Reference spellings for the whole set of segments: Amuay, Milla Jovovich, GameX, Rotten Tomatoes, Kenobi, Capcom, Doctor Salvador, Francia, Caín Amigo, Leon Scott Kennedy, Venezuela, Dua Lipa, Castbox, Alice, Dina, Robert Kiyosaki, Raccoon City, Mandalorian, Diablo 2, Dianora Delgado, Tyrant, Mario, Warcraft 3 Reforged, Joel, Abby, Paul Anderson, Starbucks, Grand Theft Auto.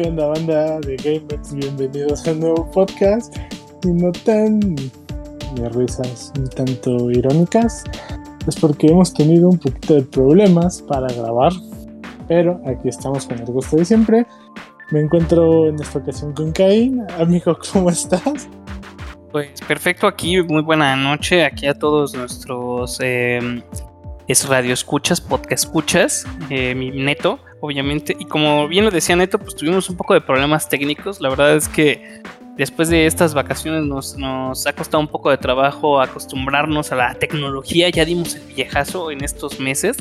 ¿Qué onda, banda de GameX? Bienvenidos a un nuevo podcast. Y no tan ni risas, ni tanto irónicas. Es porque hemos tenido un poquito de problemas para grabar, pero aquí estamos con el gusto de siempre. Me encuentro en esta ocasión con Caín. Amigo, ¿cómo estás? Pues perfecto aquí, muy buena noche aquí a todos nuestros radioescuchas, podcast escuchas, mi neto, obviamente. Y como bien lo decía Neto, pues tuvimos un poco de problemas técnicos. La verdad es que después de estas vacaciones nos ha costado un poco de trabajo acostumbrarnos a la tecnología. Ya dimos el viejazo en estos meses,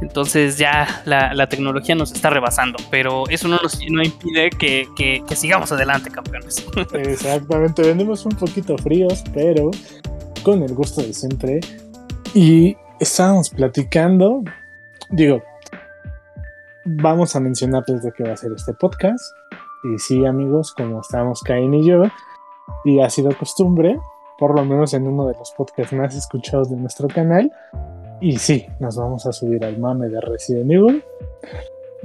entonces ya la tecnología nos está rebasando, pero eso no impide que sigamos adelante, campeones. Exactamente, venimos un poquito fríos, pero con el gusto de siempre. Y estábamos platicando, vamos a mencionarles de qué va a ser este podcast. Y sí, amigos, como estábamos Caín y yo, y ha sido costumbre, por lo menos en uno de los podcasts más escuchados de nuestro canal. Y sí, nos vamos a subir al mame de Resident Evil.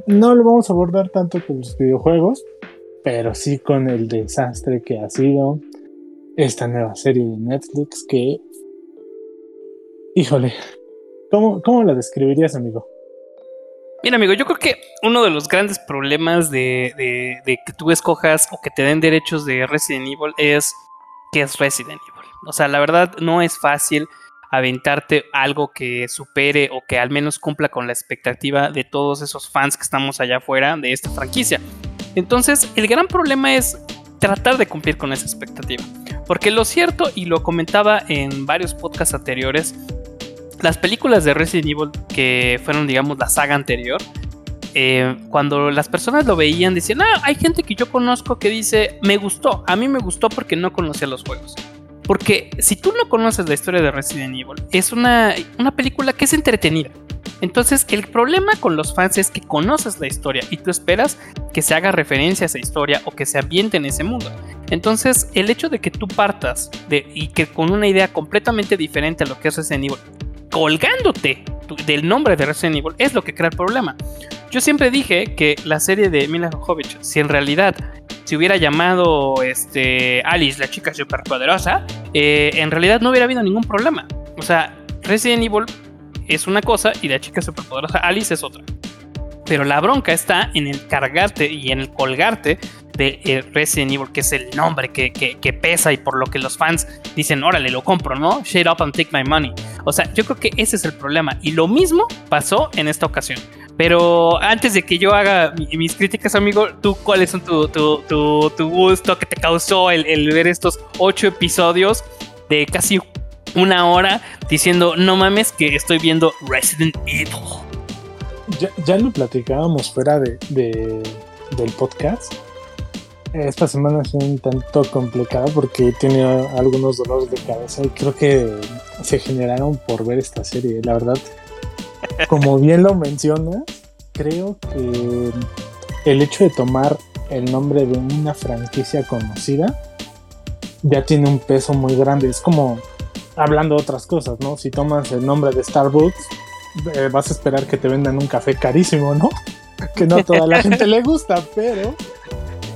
No lo vamos a abordar tanto con los videojuegos, pero sí con el desastre que ha sido esta nueva serie de Netflix que... Híjole, ¿cómo la describirías, amigo? Mira, amigo, yo creo que uno de los grandes problemas de que tú escojas o que te den derechos de Resident Evil es que es Resident Evil. O sea, la verdad no es fácil aventarte algo que supere o que al menos cumpla con la expectativa de todos esos fans que estamos allá afuera de esta franquicia. Entonces, el gran problema es tratar de cumplir con esa expectativa. Porque lo cierto, y lo comentaba en varios podcasts anteriores, las películas de Resident Evil que fueron, digamos, la saga anterior, cuando las personas lo veían decían, hay gente que yo conozco que dice, me gustó, a mí me gustó porque no conocía los juegos. Porque si tú no conoces la historia de Resident Evil, es una película que es entretenida. Entonces el problema con los fans es que conoces la historia y tú esperas que se haga referencia a esa historia o que se ambiente en ese mundo. Entonces el hecho de que tú partas y que con una idea completamente diferente a lo que es Resident Evil, colgándote del nombre de Resident Evil, es lo que crea el problema. Yo siempre dije que la serie de Milla Jovovich, si en realidad se hubiera llamado Alice, la chica superpoderosa, en realidad no hubiera habido ningún problema. O sea, Resident Evil es una cosa y la chica superpoderosa Alice es otra. Pero la bronca está en el cargarte y en el colgarte de Resident Evil, que es el nombre que pesa y por lo que los fans dicen, órale, lo compro, ¿no? Shut up and take my money. O sea, yo creo que ese es el problema y lo mismo pasó en esta ocasión. Pero antes de que yo haga mis críticas, amigo, ¿tú cuáles son tu gusto que te causó el ver estos 8 episodios de casi una hora diciendo, no mames que estoy viendo Resident Evil? Ya lo platicábamos fuera del podcast. Esta semana es un tanto complicado porque he tenido algunos dolores de cabeza y creo que se generaron por ver esta serie. La verdad, como bien lo mencionas, creo que el hecho de tomar el nombre de una franquicia conocida ya tiene un peso muy grande. Es como hablando de otras cosas, ¿no? Si tomas el nombre de Starbucks, vas a esperar que te vendan un café carísimo, ¿no? Que no a toda la gente le gusta, pero...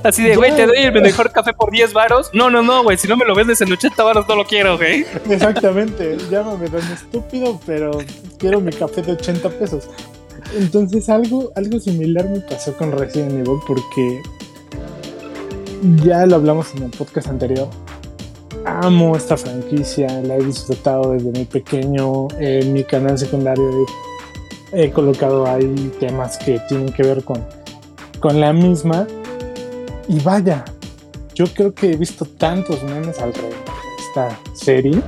Así de, güey, te doy el mejor café por 10 varos. No, güey, si no me lo vendes en 80 varos no lo quiero, güey. Exactamente, llámame tan estúpido, pero quiero mi café de 80 pesos. Entonces algo similar me pasó con Resident Evil porque ya lo hablamos en el podcast anterior. Amo esta franquicia, la he disfrutado desde muy pequeño. En mi canal secundario he colocado ahí temas que tienen que ver con la misma. Y vaya, yo creo que he visto tantos memes alrededor de esta serie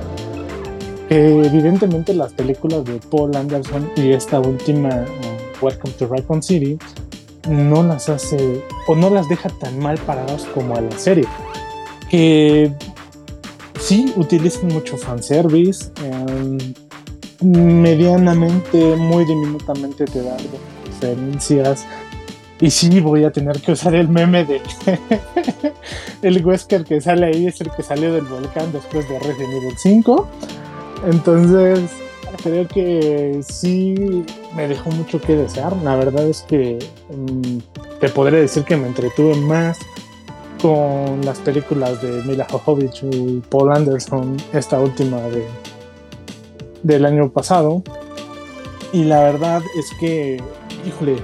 que evidentemente las películas de Paul Anderson y esta última Welcome to Raccoon City no las hace o no las deja tan mal paradas como a la serie, que sí utilizan mucho fanservice, medianamente, muy diminutamente te dan referencias. Y sí, voy a tener que usar el meme de... el Wesker que sale ahí es el que salió del volcán después de Resident Evil 5. Entonces, creo que sí me dejó mucho que desear. La verdad es que te podré decir que me entretuve más con las películas de Milla Jovovich y Paul Anderson, esta última del año pasado. Y la verdad es que, híjole,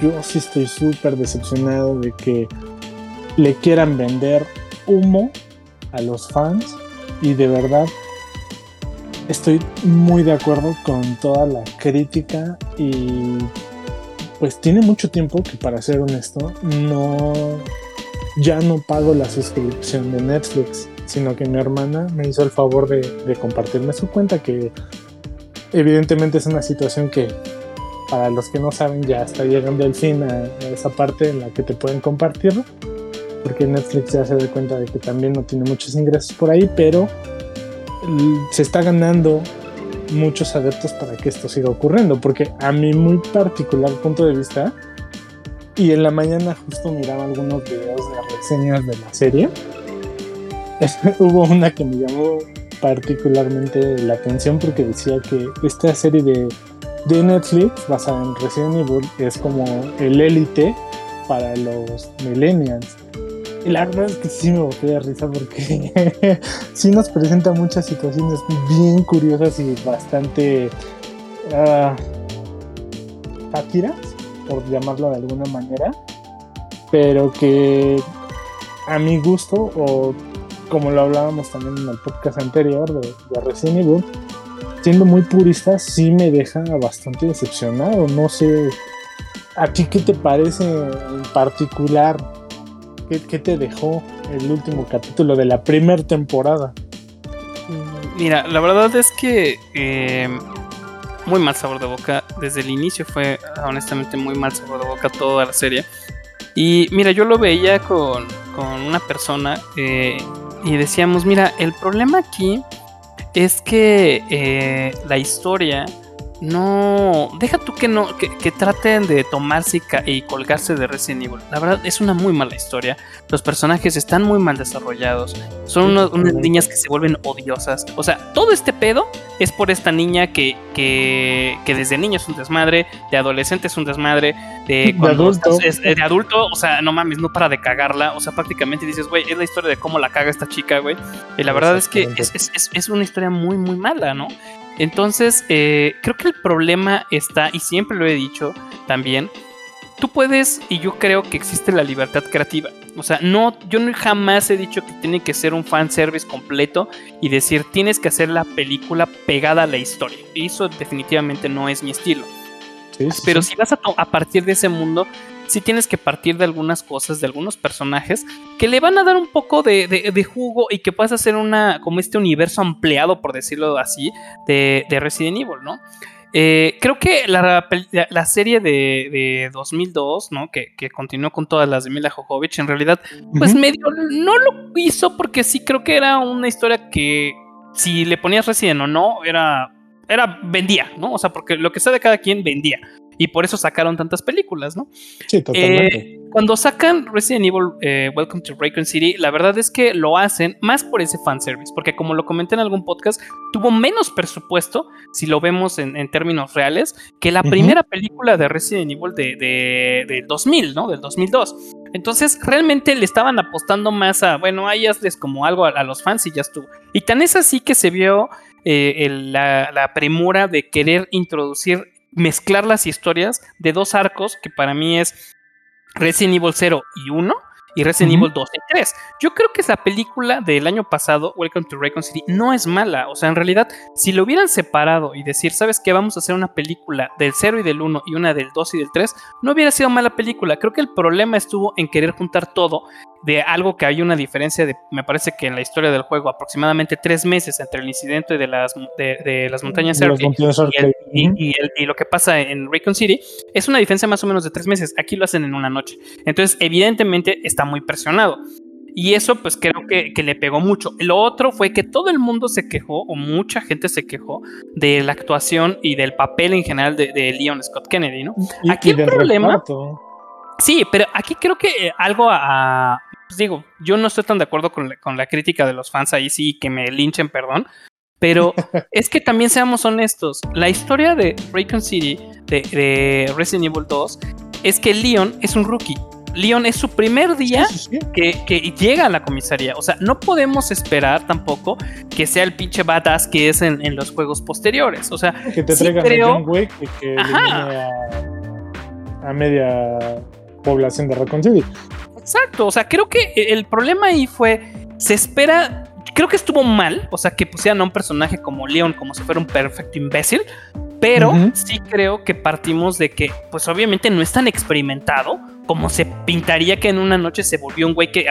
yo sí estoy súper decepcionado de que le quieran vender humo a los fans, y de verdad estoy muy de acuerdo con toda la crítica. Y pues tiene mucho tiempo que, para ser honesto, ya no pago la suscripción de Netflix, sino que mi hermana me hizo el favor de compartirme su cuenta, que evidentemente es una situación que, para los que no saben, ya está llegando al fin a esa parte en la que te pueden compartir, porque Netflix ya se da cuenta de que también no tiene muchos ingresos por ahí, pero se está ganando muchos adeptos para que esto siga ocurriendo, porque a mi muy particular punto de vista, y en la mañana justo miraba algunos videos de reseñas de la serie, hubo una que me llamó particularmente la atención porque decía que esta serie de Netflix basada en Resident Evil es como el élite para los millennials. Y la verdad es que sí me boté de risa porque sí nos presenta muchas situaciones bien curiosas y bastante sátiras, por llamarlo de alguna manera, pero que a mi gusto, o como lo hablábamos también en el podcast anterior de Resident Evil, siendo muy purista, sí me deja bastante decepcionado. No sé, ¿a ti qué te parece en particular? ¿Qué te dejó el último capítulo de la primera temporada? Mira, la verdad es que muy mal sabor de boca. Desde el inicio fue honestamente muy mal sabor de boca toda la serie. Y mira, yo lo veía con una persona y decíamos, mira, el problema aquí es que la historia no... Deja tú que traten de tomarse y colgarse de Resident Evil. La verdad es una muy mala historia. Los personajes están muy mal desarrollados. Son unas niñas que se vuelven odiosas. O sea, todo este pedo es por esta niña que desde niño es un desmadre, de adolescente es un desmadre, de adulto, o sea, no mames, no para de cagarla. O sea, prácticamente dices, güey, es la historia de cómo la caga esta chica, güey. Y la verdad es que es una historia muy, muy mala, ¿no? Entonces, creo que el problema está, y siempre lo he dicho también, tú puedes, y yo creo que existe la libertad creativa. O sea, yo jamás he dicho que tiene que ser un fanservice completo y decir tienes que hacer la película pegada a la historia. Y eso definitivamente no es mi estilo. Sí. Pero si vas a partir de ese mundo, sí tienes que partir de algunas cosas, de algunos personajes que le van a dar un poco de jugo y que puedas hacer como este universo ampliado, por decirlo así, de Resident Evil, ¿no? Creo que la serie de 2002, ¿no? Que continuó con todas las de Milla Jovovich, en realidad, pues medio no lo hizo, porque sí creo que era una historia que si le ponías Resident o no, vendía, ¿no? O sea, porque lo que sea de cada quien vendía. Y por eso sacaron tantas películas, ¿no? Sí, totalmente. Cuando sacan Resident Evil Welcome to Raccoon City, la verdad es que lo hacen más por ese fanservice, porque como lo comenté en algún podcast, tuvo menos presupuesto, si lo vemos en términos reales, que la primera película de Resident Evil del 2000, ¿no? Del 2002. Entonces, realmente le estaban apostando más a, bueno, ahí hazles como algo a los fans y ya estuvo. Y tan es así que se vio la premura de querer mezclar las historias de dos arcos, que para mí es Resident Evil 0 y 1 y Resident Evil 2 y 3. Yo creo que esa película del año pasado, Welcome to Raccoon City, no es mala. O sea, en realidad, si lo hubieran separado y decir, ¿sabes qué? Vamos a hacer una película del 0 y del 1 y una del 2 y del 3, no hubiera sido mala película. Creo que el problema estuvo en querer juntar todo de algo que hay una diferencia de, me parece que en la historia del juego, aproximadamente 3 meses entre el incidente de las montañas y lo que pasa en Raccoon City, es una diferencia más o menos de 3 meses. Aquí lo hacen en una noche. Entonces, evidentemente, está muy presionado. Y eso, pues, creo que le pegó mucho. Lo otro fue que todo el mundo se quejó, o mucha gente se quejó, de la actuación y del papel en general de Leon Scott Kennedy, ¿no? Aquí el problema... Reparto. Sí, pero aquí creo que algo pues digo, yo no estoy tan de acuerdo con la crítica de los fans ahí, sí, que me linchen, perdón, pero es que también seamos honestos, la historia de Raccoon City, de Resident Evil 2, es que Leon es un rookie, Leon es su primer día que llega a la comisaría. O sea, no podemos esperar tampoco que sea el pinche badass que es en los juegos posteriores. O sea, que te traigan a John Wick y que a media población de Raccoon City. Exacto, o sea, creo que el problema ahí fue, se espera, creo que estuvo mal, o sea, que pusieran a un personaje como Leon como si fuera un perfecto imbécil, pero sí creo que partimos de que, pues obviamente no es tan experimentado como se pintaría que en una noche se volvió un güey que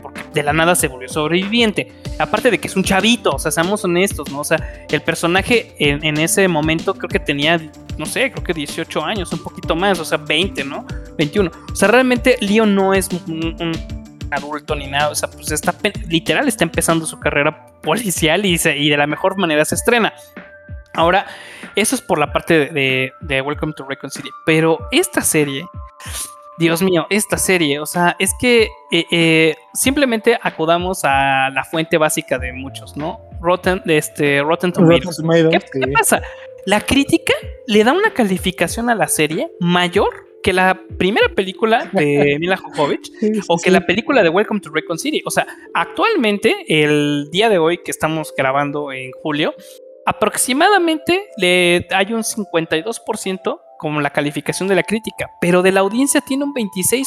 porque de la nada se volvió sobreviviente. Aparte de que es un chavito, o sea, seamos honestos, ¿no? O sea, el personaje en ese momento creo que tenía, no sé, creo que 18 años, un poquito más, o sea, 20, ¿no? 21. O sea, realmente Leon no es un adulto ni nada, o sea, pues está literal está empezando su carrera policial y de la mejor manera se estrena. Ahora, eso es por la parte de Welcome to Raccoon City, pero esta serie, Dios mío, esta serie, o sea, es que simplemente acudamos a la fuente básica de muchos, ¿no? Rotten Tomatoes. ¿Qué pasa? La crítica le da una calificación a la serie mayor que la primera película de Milla Jovovich o que la película de Welcome to Raccoon City. O sea, actualmente, el día de hoy que estamos grabando en julio, aproximadamente hay un 52% como la calificación de la crítica, pero de la audiencia tiene un 26%.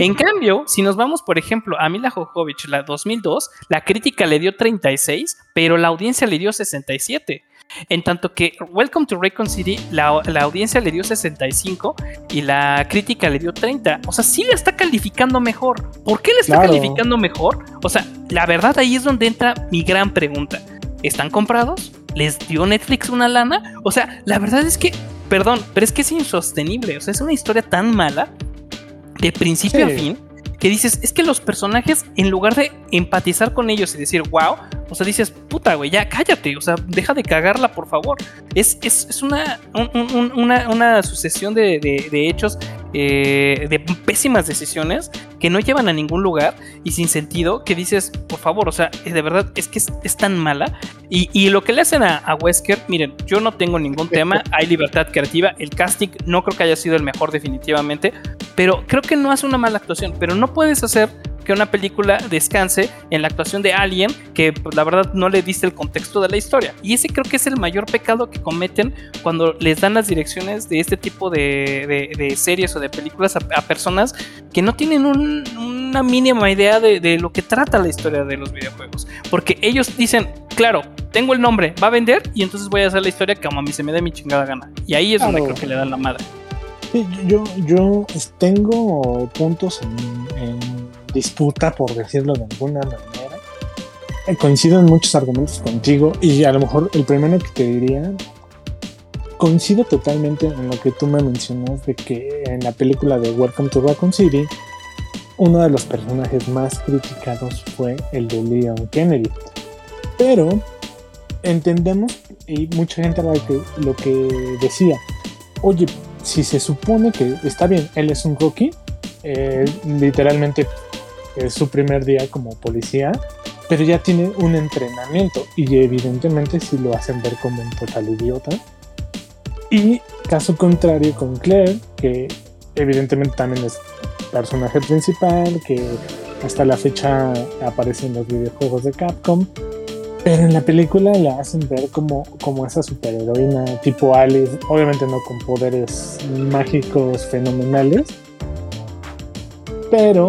En cambio, si nos vamos, por ejemplo, a Milla Jovovich, la 2002, la crítica le dio 36, pero la audiencia le dio 67. En tanto que Welcome to Raccoon City, la audiencia le dio 65 y la crítica le dio 30. O sea, sí la está calificando mejor. ¿Por qué la está calificando mejor? O sea, la verdad ahí es donde entra mi gran pregunta. ¿Están comprados? ¿Les dio Netflix una lana? O sea, la verdad es que, perdón, pero es que es insostenible. O sea, es una historia tan mala de principio a fin que dices, es que los personajes, en lugar de empatizar con ellos y decir, wow, o sea, dices, puta, güey, ya cállate, o sea, deja de cagarla, por favor. Es una sucesión de hechos, de pésimas decisiones que no llevan a ningún lugar y sin sentido, que dices, por favor, o sea, de verdad, es que es tan mala. Y lo que le hacen a Wesker, miren, yo no tengo ningún tema, hay libertad creativa, el casting no creo que haya sido el mejor definitivamente, pero creo que no hace una mala actuación, pero no puedes hacer que una película descanse en la actuación de alguien que, pues, la verdad no le diste el contexto de la historia, y ese creo que es el mayor pecado que cometen cuando les dan las direcciones de este tipo de series o de películas a personas que no tienen una mínima idea de lo que trata la historia de los videojuegos, porque ellos dicen, claro, tengo el nombre, va a vender y entonces voy a hacer la historia como a mí se me dé mi chingada gana, y ahí es donde creo que le dan la madre. Sí, yo tengo puntos en disputa, por decirlo de alguna manera. Coincido en muchos argumentos contigo, y a lo mejor el primero que te diría, coincido totalmente en lo que tú me mencionas de que en la película de Welcome to Raccoon City, uno de los personajes más criticados fue el de Leon Kennedy, pero entendemos, y mucha gente era lo que decía, oye, si se supone que está bien, él es un rookie, literalmente es su primer día como policía, pero ya tiene un entrenamiento y evidentemente sí lo hacen ver como un total idiota. Y caso contrario con Claire, que evidentemente también es personaje principal, que hasta la fecha aparece en los videojuegos de Capcom, pero en la película la hacen ver como esa superheroína tipo Alice, obviamente no con poderes mágicos fenomenales, pero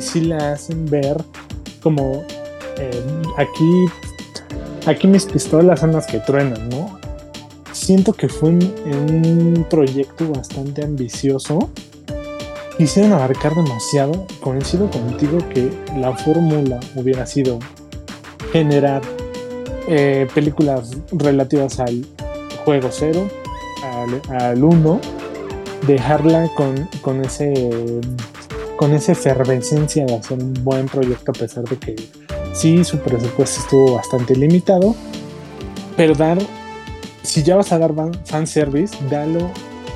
sí la hacen ver como aquí mis pistolas son las que truenan, ¿no? Siento que fue un proyecto bastante ambicioso. Quisieron abarcar demasiado. Coincido contigo que la fórmula hubiera sido generar películas relativas al juego 0, al 1, dejarla con esa efervescencia de hacer un buen proyecto, a pesar de que sí, su presupuesto estuvo bastante limitado, pero si ya vas a dar fanservice, dalo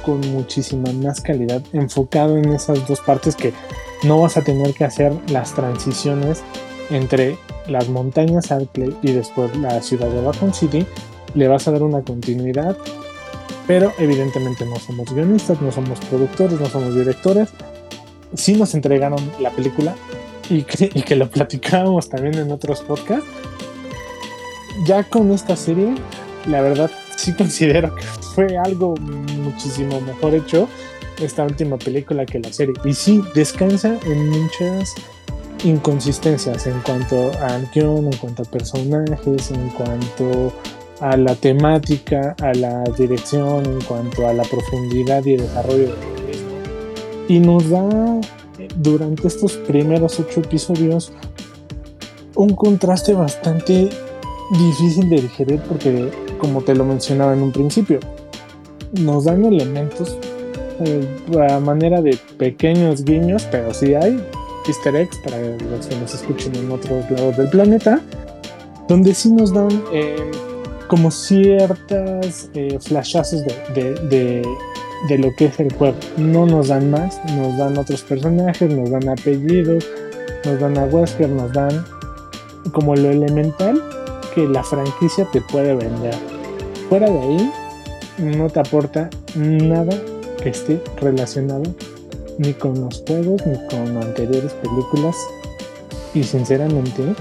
con muchísima más calidad, enfocado en esas dos partes, que no vas a tener que hacer las transiciones entre las montañas Arkley y después la ciudad de Raccoon City. Le vas a dar una continuidad, pero evidentemente no somos guionistas, no somos productores, no somos directores. Sí nos entregaron la película y que lo platicábamos también en otros podcasts. Ya con esta serie, la verdad, sí considero que fue algo muchísimo mejor hecho esta última película que la serie. Y sí, descansa en muchas inconsistencias en cuanto al guión, en cuanto a personajes, en cuanto a la temática, a la dirección, en cuanto a la profundidad y el desarrollo del mismo. Y nos da, durante estos primeros 8 episodios, un contraste bastante difícil de digerir porque, como te lo mencionaba en un principio, nos dan elementos a manera de pequeños guiños, pero sí hay easter eggs para los que nos escuchen en otros lados del planeta, donde sí nos dan como ciertas flashazos de lo que es el juego. No nos dan más, nos dan otros personajes, nos dan apellidos, nos dan a Wesker, nos dan como lo elemental que la franquicia te puede vender. Fuera de ahí, no te aporta nada que esté relacionado ni con los juegos ni con anteriores películas, y sinceramente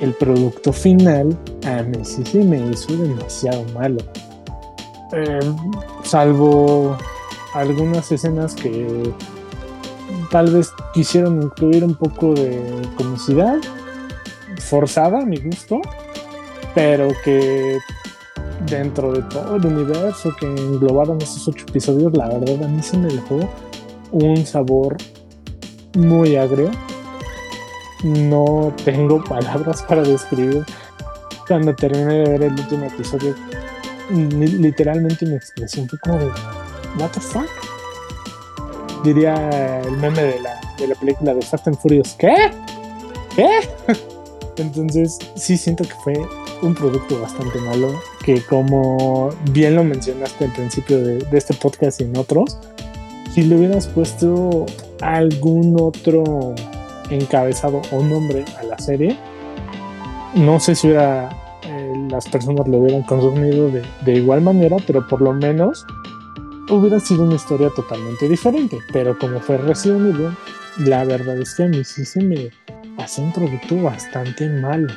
el producto final a mí sí se me hizo demasiado malo, salvo algunas escenas que tal vez quisieron incluir un poco de comicidad forzada a mi gusto, pero que dentro de todo el universo que englobaron esos 8 episodios, la verdad a mí se me dejó un sabor muy agrio. No tengo palabras para describir. Cuando terminé de ver el último episodio, literalmente mi expresión fue como de what the fuck. Diría el meme de la película de Fast and Furious, ¿qué? Entonces sí siento que fue un producto bastante malo, que como bien lo mencionaste al principio de este podcast y en otros, si le hubieras puesto algún otro encabezado o nombre a la serie, no sé si hubiera, las personas lo hubieran consumido de igual manera, pero por lo menos hubiera sido una historia totalmente diferente. Pero como fue Resident Evil, la verdad es que a mí sí se me hace un producto bastante malo.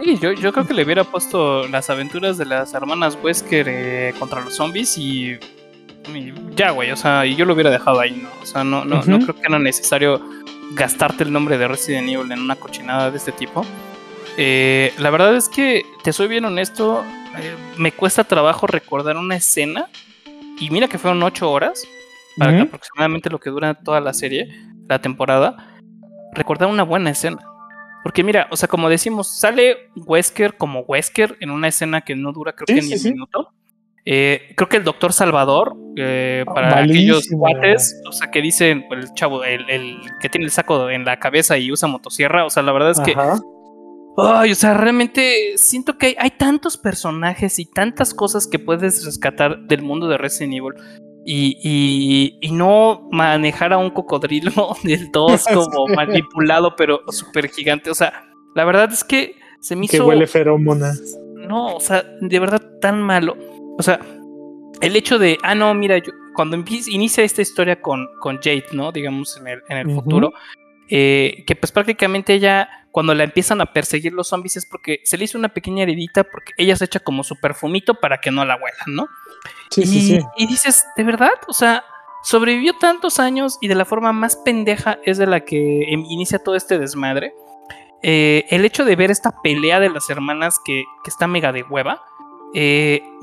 Sí, yo creo que le hubiera puesto las aventuras de las hermanas Wesker contra los zombies y ya, güey, o sea, y yo lo hubiera dejado ahí, ¿no? O sea, no, uh-huh. No creo que era necesario gastarte el nombre de Resident Evil en una cochinada de este tipo. La verdad es que, te soy bien honesto, me cuesta trabajo recordar una escena, y mira que fueron 8 horas, para que aproximadamente lo que dura toda la serie, la temporada, recordar una buena escena. Porque mira, o sea, como decimos, sale Wesker como Wesker en una escena que no dura creo que ni un minuto. Creo que el Doctor Salvador, para malísimo, aquellos cuates, o sea, que dicen el chavo, el que tiene el saco en la cabeza y usa motosierra, o sea, la verdad es que, o sea, realmente siento que hay tantos personajes y tantas cosas que puedes rescatar del mundo de Resident Evil y no manejar a un cocodrilo del 2 como manipulado, pero súper gigante, o sea, la verdad es que se me hizo... Que huele feromonas. No, o sea, de verdad tan malo. O sea, el hecho de, no, mira, yo, cuando inicia esta historia con Jade, ¿no? Digamos, en el futuro, que pues prácticamente ella, cuando la empiezan a perseguir los zombies, es porque se le hizo una pequeña heridita, porque ella se echa como su perfumito para que no la huelan, ¿no? Sí. Y dices, ¿de verdad? O sea, sobrevivió tantos años y de la forma más pendeja es de la que inicia todo este desmadre. El hecho de ver esta pelea de las hermanas que está mega de hueva.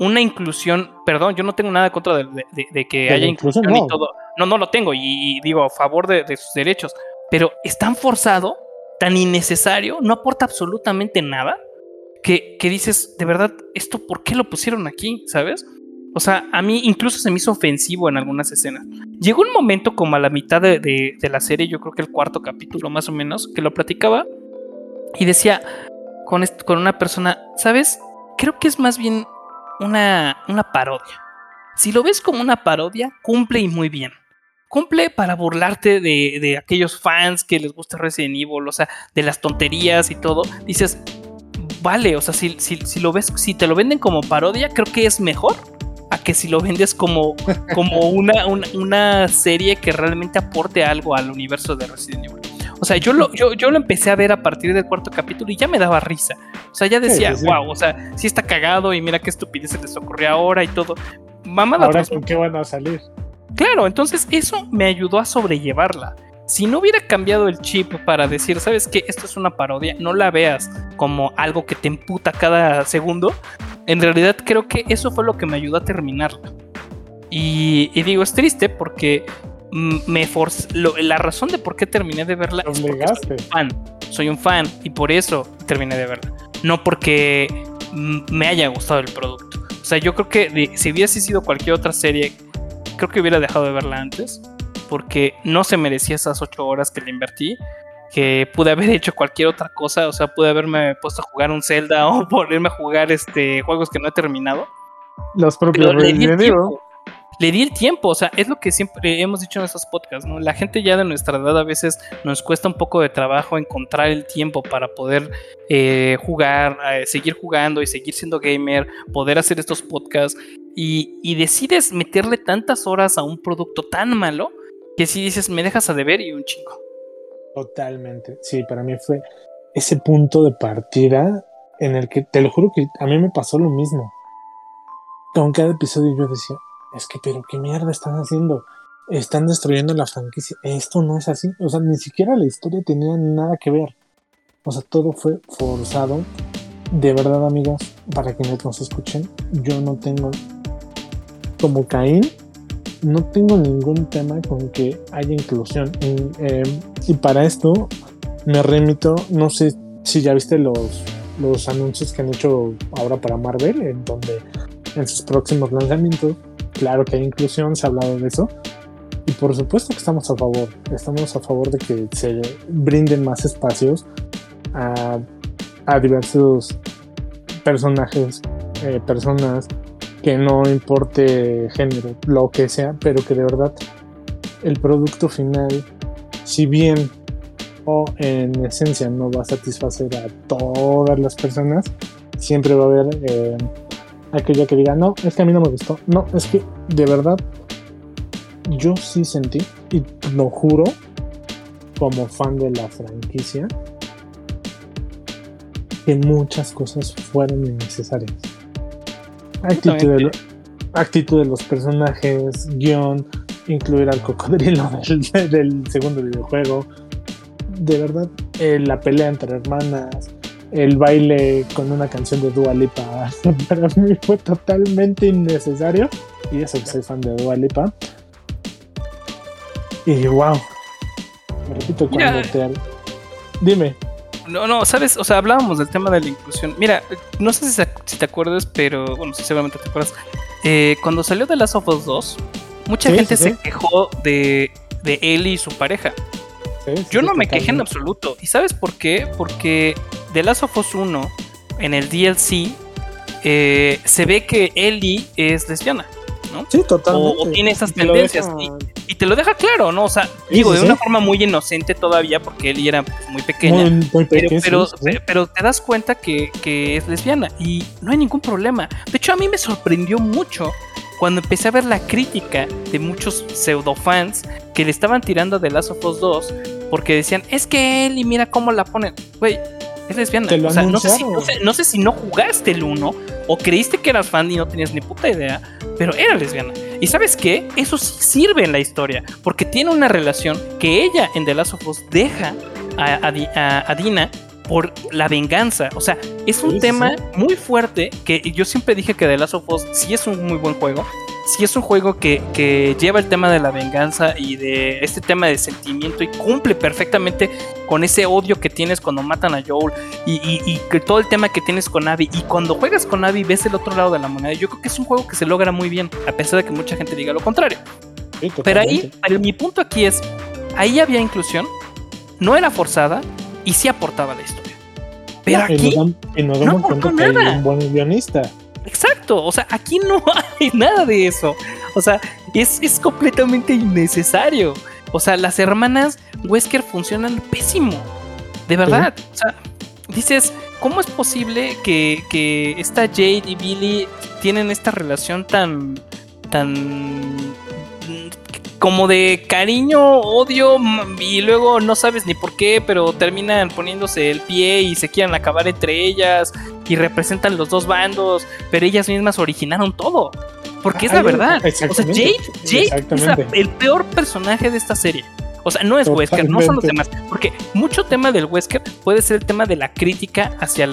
Una inclusión, perdón, yo no tengo nada contra de que haya inclusión y todo, no lo tengo y digo a favor de sus derechos, pero es tan forzado, tan innecesario, no aporta absolutamente nada que dices, de verdad, ¿esto por qué lo pusieron aquí? ¿Sabes? O sea, a mí incluso se me hizo ofensivo en algunas escenas. Llegó un momento como a la mitad de la serie, yo creo que el 4 capítulo más o menos, que lo platicaba y decía con una persona, ¿sabes? Creo que es más bien una parodia. Si lo ves como una parodia, cumple y muy bien. Cumple para burlarte de aquellos fans que les gusta Resident Evil, o sea, de las tonterías y todo. Dices, vale, o sea, si te lo venden como parodia, creo que es mejor a que si lo vendes como una serie que realmente aporte algo al universo de Resident Evil. O sea, yo lo empecé a ver a partir del cuarto capítulo y ya me daba risa. O sea, ya decía, sí. Wow, o sea, sí está cagado y mira qué estupidez se les ocurrió ahora y todo. Mamada. Ahora es por qué van a salir. Claro, entonces eso me ayudó a sobrellevarla. Si no hubiera cambiado el chip para decir, ¿sabes qué? Esto es una parodia, no la veas como algo que te emputa cada segundo. En realidad creo que eso fue lo que me ayudó a terminarla. Y digo, es triste porque la razón de por qué terminé de verla es porque soy un fan y por eso terminé de verla, no porque me haya gustado el producto. O sea, yo creo que si hubiese sido cualquier otra serie, creo que hubiera dejado de verla antes, porque no se merecía esas 8 horas que le invertí, que pude haber hecho cualquier otra cosa. O sea, pude haberme puesto a jugar un Zelda o ponerme a jugar juegos que no he terminado. Los propios Resident Evil. Le di el tiempo, o sea, es lo que siempre hemos dicho en estos podcasts, ¿no? La gente ya de nuestra edad a veces nos cuesta un poco de trabajo encontrar el tiempo para poder jugar, seguir jugando y seguir siendo gamer, poder hacer estos podcasts, y decides meterle tantas horas a un producto tan malo que si dices, me dejas a deber y un chingo. Totalmente, sí, para mí fue ese punto de partida en el que, te lo juro que a mí me pasó lo mismo. Con cada episodio yo decía, es que, pero qué mierda están haciendo, están destruyendo la franquicia, esto no es así. O sea, ni siquiera la historia tenía nada que ver, o sea, todo fue forzado. De verdad, amigos, para quienes nos escuchen, yo no tengo, como Caín, no tengo ningún tema con que haya inclusión, y para esto me remito, no sé si ya viste los anuncios que han hecho ahora para Marvel, en donde en sus próximos lanzamientos, claro que hay inclusión, se ha hablado de eso. Y por supuesto que estamos a favor de que se brinden más espacios a diversos personajes, personas, que no importe género, lo que sea, pero que de verdad el producto final, si bien o en esencia no va a satisfacer a todas las personas, siempre va a haber... aquella que diga, no, es que a mí no me gustó. No, es que de verdad yo sí sentí, y lo juro, como fan de la franquicia, que muchas cosas fueron innecesarias. Actitud de los personajes, guión, incluir al cocodrilo del segundo videojuego, de verdad, la pelea entre hermanas, el baile con una canción de Dua Lipa, para mí fue totalmente innecesario, y eso que soy fan de Dua Lipa. Y wow, me repito, cuando dime. No, sabes, o sea, hablábamos del tema de la inclusión. Mira, no sé si te acuerdas, pero bueno, seguramente te acuerdas, cuando salió The Last of Us 2, mucha gente se quejó de Ellie y su pareja. Yo no me quejé en absoluto. ¿Y sabes por qué? Porque The Last of Us 1, en el DLC, se ve que Ellie es lesbiana, ¿no? Sí, totalmente. O tiene esas tendencias. Y te lo deja claro, ¿no? O sea, de una forma muy inocente todavía, porque Ellie era pues muy pequeña. Muy pequeña, pero te das cuenta que es lesbiana y no hay ningún problema. De hecho, a mí me sorprendió mucho cuando empecé a ver la crítica de muchos pseudofans que le estaban tirando a The Last of Us 2, porque decían, es que Ellie, mira cómo la ponen. Güey, es lesbiana. O sea, no sé si no jugaste el 1 o creíste que eras fan y no tenías ni puta idea, pero era lesbiana. ¿Y sabes qué? Eso sí sirve en la historia, porque tiene una relación que ella en The Last of Us deja a Dina por la venganza. O sea, es un tema muy fuerte, que yo siempre dije que The Last of Us sí es un muy buen juego, sí es un juego que lleva el tema de la venganza y de este tema de sentimiento, y cumple perfectamente con ese odio que tienes cuando matan a Joel, y que todo el tema que tienes con Abby, y cuando juegas con Abby ves el otro lado de la moneda. Yo creo que es un juego que se logra muy bien, a pesar de que mucha gente diga lo contrario. Sí, pero ahí, mi punto aquí es, ahí había inclusión, no era forzada, y sí aportaba la historia. Pero aquí nos damos cuenta que hay un buen guionista. Exacto, o sea, aquí no hay nada de eso. O sea, es completamente innecesario. O sea, las hermanas Wesker funcionan pésimo. De verdad. ¿Sí? O sea, dices, ¿cómo es posible que esta Jade y Billy tienen esta relación tan como de cariño, odio, y luego no sabes ni por qué, pero terminan poniéndose el pie y se quieren acabar entre ellas y representan los dos bandos, pero ellas mismas originaron todo? Porque es la verdad. O sea, Jade es el peor personaje de esta serie. O sea, no es totalmente Wesker, no son los demás. Porque mucho tema del Wesker puede ser el tema de la crítica hacia el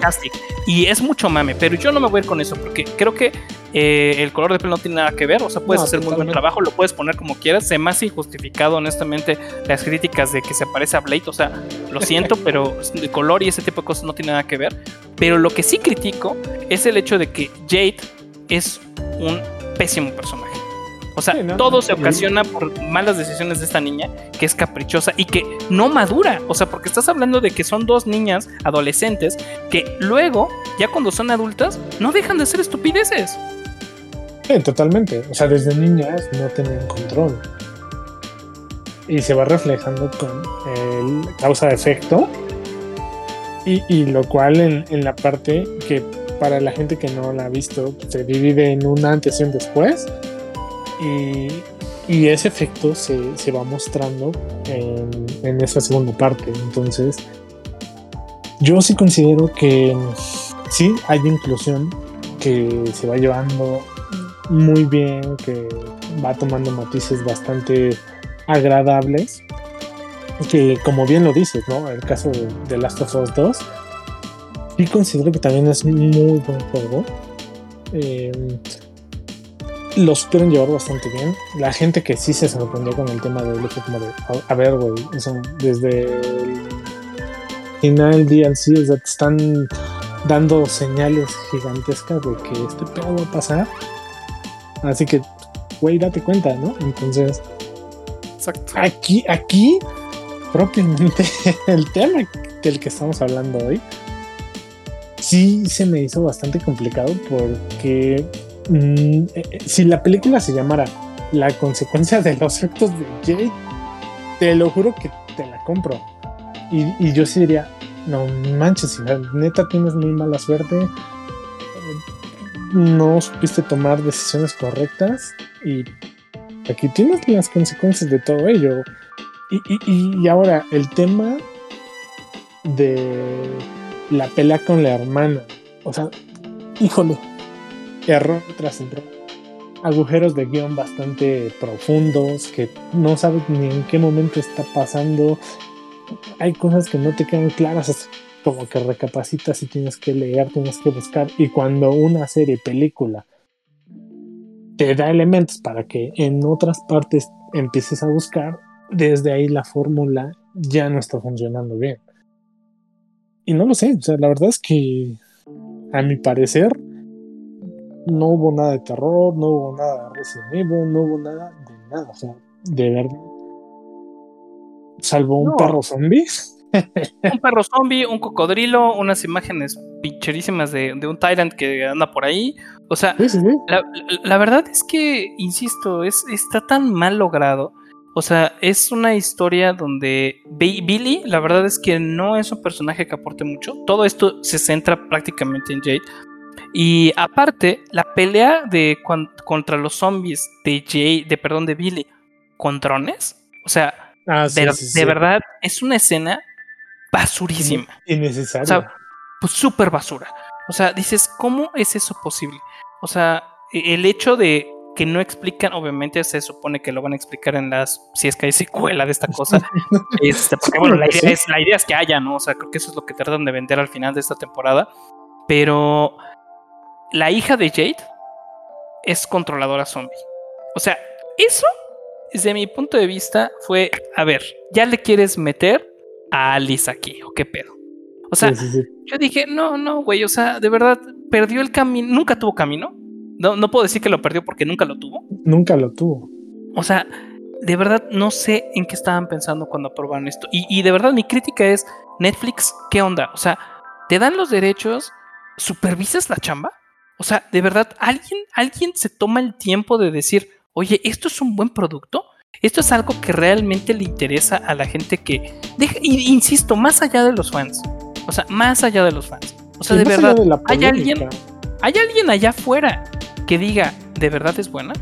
casting. Y es mucho mame, pero yo no me voy a ir con eso, porque creo que el color de piel no tiene nada que ver. O sea, puedes hacer muy buen trabajo, lo puedes poner como quieras. Se me hace injustificado, honestamente, las críticas de que se parece a Blade. O sea, lo siento, pero el color y ese tipo de cosas no tiene nada que ver. Pero lo que sí critico es el hecho de que Jade es un pésimo personaje. O sea, sí, no, todo se ocasiona por malas decisiones de esta niña, que es caprichosa y que no madura. O sea, porque estás hablando de que son dos niñas adolescentes que luego, ya cuando son adultas, no dejan de hacer estupideces. Sí, totalmente. O sea, desde niñas no tenían control. Y se va reflejando con el causa-efecto. Y lo cual en la parte que para la gente que no la ha visto, se divide en un antes y un después. Y ese efecto se va mostrando en esa segunda parte. Entonces, yo sí considero que sí hay inclusión, que se va llevando muy bien, que va tomando matices bastante agradables. Que, como bien lo dices, ¿no? El caso de The Last of Us 2, sí considero que también es muy buen juego. Lo supieron llevar bastante bien. La gente que sí se sorprendió con el tema de Ellie, como de, a ver, güey, desde el final DLC, o sea, te están dando señales gigantescas de que este pedo va a pasar. Así que, güey, date cuenta, ¿no? Entonces, exacto. Aquí, propiamente, el tema del que estamos hablando hoy, sí se me hizo bastante complicado porque... si la película se llamara La consecuencia de los actos de Jade, te lo juro que te la compro. Y yo sí diría, no manches, si la neta tienes muy mala suerte, no supiste tomar decisiones correctas y aquí tienes las consecuencias de todo ello. Y ahora el tema de la pelea con la hermana, o sea, híjole, error tras error, agujeros de guión bastante profundos que no sabes ni en qué momento está pasando. Hay cosas que no te quedan claras, es como que recapacitas y tienes que leer, tienes que buscar, y cuando una serie, película te da elementos para que en otras partes empieces a buscar, desde ahí la fórmula ya no está funcionando bien. Y no lo sé, o sea, la verdad es que a mi parecer no hubo nada de terror, no hubo nada de Resident Evil, no hubo nada de nada, o sea, de verdad. Salvo un perro zombie. Un perro zombie, un cocodrilo, unas imágenes pincherísimas de un Tyrant que anda por ahí. O sea, sí. La verdad es que, insisto, está tan mal logrado. O sea, es una historia donde Billy, la verdad es que no es un personaje que aporte mucho. Todo esto se centra prácticamente en Jade. Y aparte, la pelea contra los zombies de Billy con drones, o sea, de verdad es una escena basurísima, innecesaria, o sea, pues súper basura. O sea, dices, ¿cómo es eso posible? O sea, el hecho de que no explican, obviamente se supone que lo van a explicar si es que hay secuela de esta cosa. Porque bueno, la idea es que haya, ¿no? O sea, creo que eso es lo que tratan de vender al final de esta temporada, pero la hija de Jade es controladora zombie. O sea, eso, desde mi punto de vista, fue... A ver, ¿ya le quieres meter a Alice aquí? ¿O qué pedo? O sea, sí. Yo dije, no, güey. O sea, de verdad, perdió el camino. Nunca tuvo camino. No puedo decir que lo perdió porque nunca lo tuvo. O sea, de verdad, no sé en qué estaban pensando cuando aprobaron esto. Y de verdad, mi crítica es... Netflix, ¿qué onda? O sea, te dan los derechos, supervisas la chamba. O sea, de verdad, ¿alguien se toma el tiempo de decir, oye, esto es un buen producto? Esto es algo que realmente le interesa a la gente que... Insisto, más allá de los fans. O sea, más allá de los fans. O sea, sí, de verdad, de ¿hay alguien allá afuera que diga, ¿de verdad es buena?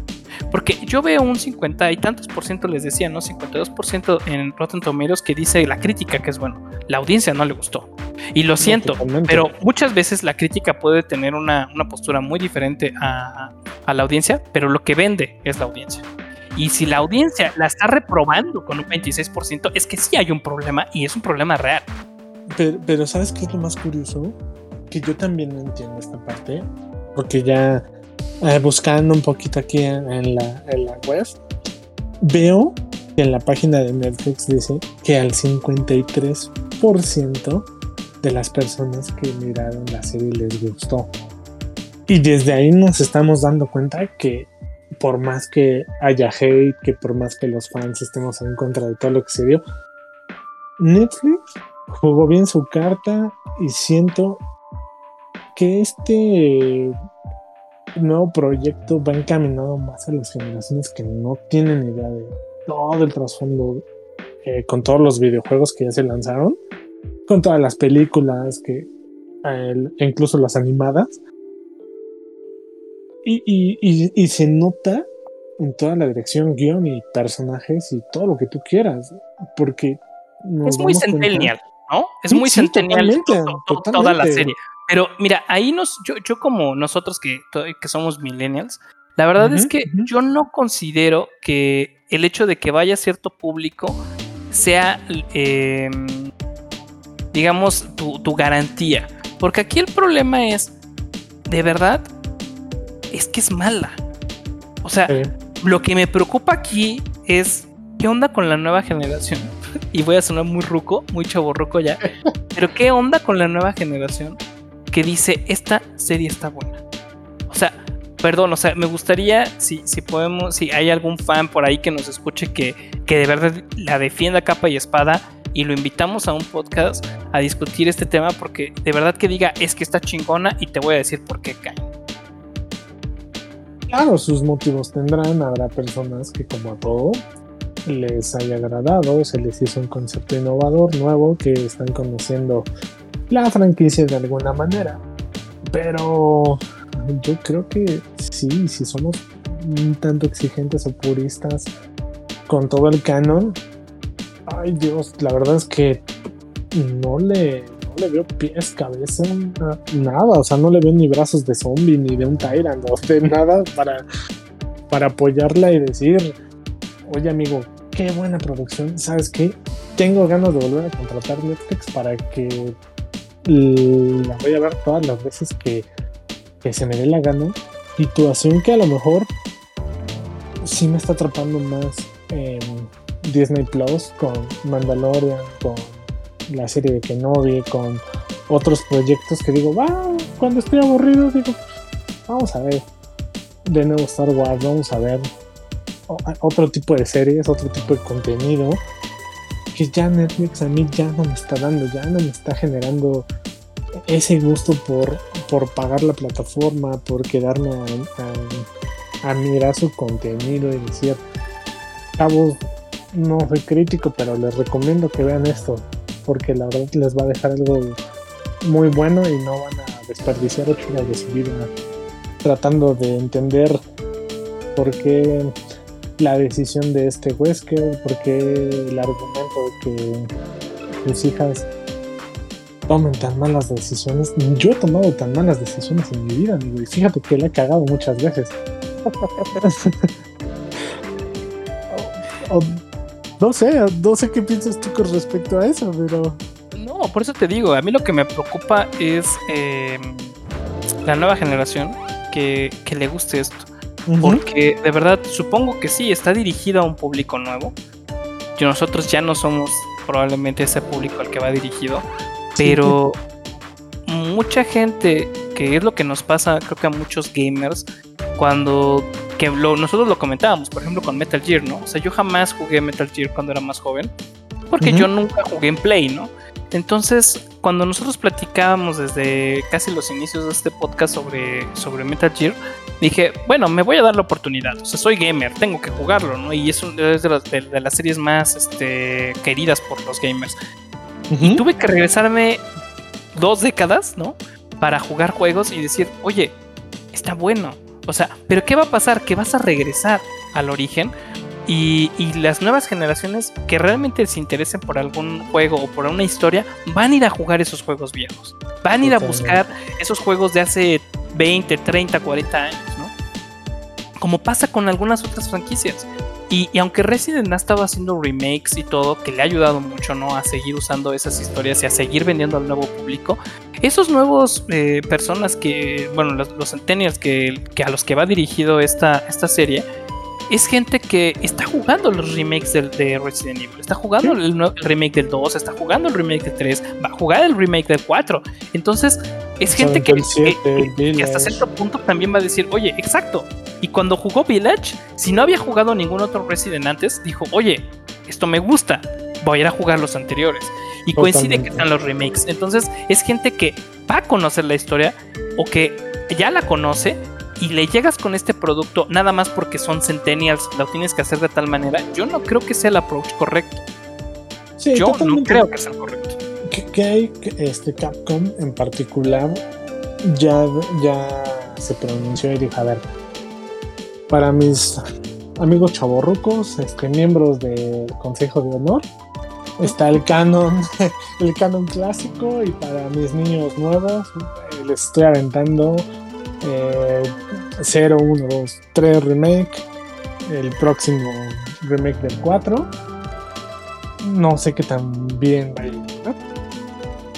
Porque yo veo un 50 y tantos por ciento, les decía, ¿no? 52% en Rotten Tomatoes que dice la crítica que es bueno. La audiencia no le gustó. Y lo siento, pero muchas veces la crítica puede tener una postura muy diferente a la audiencia, pero lo que vende es la audiencia. Y si la audiencia la está reprobando con un 26%, es que sí hay un problema y es un problema real. Pero ¿sabes qué es lo más curioso? Que yo también no entiendo esta parte, porque ya... buscando un poquito aquí en la web, veo que en la página de Netflix dice que al 53% de las personas que miraron la serie les gustó. Y desde ahí nos estamos dando cuenta que por más que haya hate, que por más que los fans estemos en contra de todo lo que se dio, Netflix jugó bien su carta y siento que este... nuevo proyecto va encaminado más a las generaciones que no tienen idea de todo el trasfondo, con todos los videojuegos que ya se lanzaron, con todas las películas que incluso las animadas, y se nota en toda la dirección, guión y personajes y todo lo que tú quieras, porque es muy centennial, ¿no? Es muy centennial toda la serie. Pero mira, ahí yo como nosotros que somos millennials, la verdad es que yo no considero que el hecho de que vaya cierto público sea, digamos, tu garantía. Porque aquí el problema es, de verdad, es que es mala. O sea, lo que me preocupa aquí es, ¿qué onda con la nueva generación? Y voy a sonar muy ruco, muy chavorruco ya, pero ¿qué onda con la nueva generación? Que dice, esta serie está buena. O sea, perdón, o sea, me gustaría, si podemos, si hay algún fan por ahí que nos escuche que de verdad la defienda capa y espada, y lo invitamos a un podcast a discutir este tema, porque de verdad que diga, es que está chingona, y te voy a decir por qué cae. Claro, sus motivos tendrán, habrá personas que como a todo les haya agradado, se les hizo un concepto innovador, nuevo, que están conociendo la franquicia de alguna manera, pero yo creo que sí, si somos un tanto exigentes o puristas con todo el canon, ay Dios, la verdad es que no le veo pies, cabeza, nada, o sea, no le veo ni brazos de zombie, ni de un Tyrant, o de nada para apoyarla y decir, oye amigo, qué buena producción, ¿sabes qué? Tengo ganas de volver a contratar Netflix para que la voy a ver todas las veces que se me dé la gana. Situación que a lo mejor sí me está atrapando más Disney Plus con Mandalorian, con la serie de Kenobi, con otros proyectos que digo, wow, cuando estoy aburrido digo, vamos a ver de nuevo Star Wars, vamos a ver otro tipo de series, otro tipo de contenido. Que ya Netflix a mí ya no me está dando, ya no me está generando ese gusto por pagar la plataforma, por quedarme a mirar su contenido y decir, chavos, no soy crítico, pero les recomiendo que vean esto, porque la verdad les va a dejar algo muy bueno y no van a desperdiciar 8 horas de su vida tratando de entender por qué la decisión de este Wesker, porque el argumento de que sus hijas tomen tan malas decisiones. Yo he tomado tan malas decisiones en mi vida, amigo, y fíjate que la he cagado muchas veces. No sé qué piensas tú con respecto a eso, pero... No, por eso te digo, a mí lo que me preocupa es la nueva generación que le guste esto. Porque de verdad supongo que sí, está dirigido a un público nuevo. Y nosotros ya no somos probablemente ese público al que va dirigido. Pero sí, mucha gente, que es lo que nos pasa creo que a muchos gamers, cuando nosotros lo comentábamos, por ejemplo con Metal Gear, ¿no? O sea, yo jamás jugué Metal Gear cuando era más joven, porque yo nunca jugué en Play, ¿no? Entonces, cuando nosotros platicábamos desde casi los inicios de este podcast sobre Metal Gear, dije, bueno, me voy a dar la oportunidad. O sea, soy gamer, tengo que jugarlo, ¿no? Y es de las series más queridas por los gamers. Y tuve que regresarme 2 décadas, ¿no? Para jugar juegos y decir, oye, está bueno. O sea, ¿pero qué va a pasar? Que vas a regresar al origen y las nuevas generaciones que realmente se interesen por algún juego o por una historia van a ir a jugar esos juegos viejos. Van a ir a buscar esos juegos de hace 20, 30, 40 años, ¿no? Como pasa con algunas otras franquicias. Y aunque Resident ha estado haciendo remakes y todo, que le ha ayudado mucho, ¿no? A seguir usando esas historias y a seguir vendiendo al nuevo público. Esos nuevos personas que, bueno, los centennials que a los que va dirigido esta serie, es gente que está jugando los remakes de Resident Evil. Está jugando el remake del 2, está jugando el remake del 3, va a jugar el remake del 4. Entonces, es gente que hasta cierto punto también va a decir, oye, exacto. Y cuando jugó Village, si no había jugado ningún otro Resident antes, dijo, oye, esto me gusta, voy a ir a jugar los anteriores. Y coincide que están los remakes. Entonces, es gente que va a conocer la historia o que ya la conoce, y le llegas con este producto nada más porque son centennials, lo tienes que hacer de tal manera. Yo no creo que sea el approach correcto. Sí, yo no creo que sea el correcto. Que Capcom en particular ya se pronunció y dijo, a ver, para mis amigos chavorrucos, miembros del Consejo de Honor, está el canon clásico, y para mis niños nuevos les estoy aventando 0, 1, 2, 3 remake, el próximo remake del 4. No sé qué tan bien va a ir, ¿no?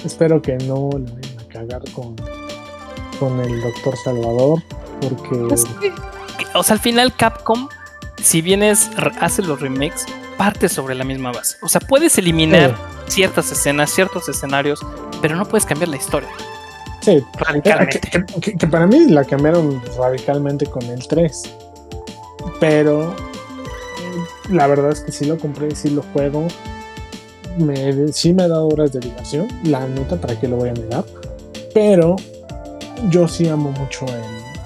Espero que no la vayan a cagar con el Doctor Salvador, porque es que, o sea, al final Capcom, si bien hace los remakes, parte sobre la misma base. O sea, puedes eliminar ciertas escenas, ciertos escenarios, pero no puedes cambiar la historia. Sí, que para mí la cambiaron radicalmente con el 3, pero la verdad es que sí lo compré, sí lo juego, sí me ha dado horas de diversión, la neta, para qué lo voy a negar, pero yo sí amo mucho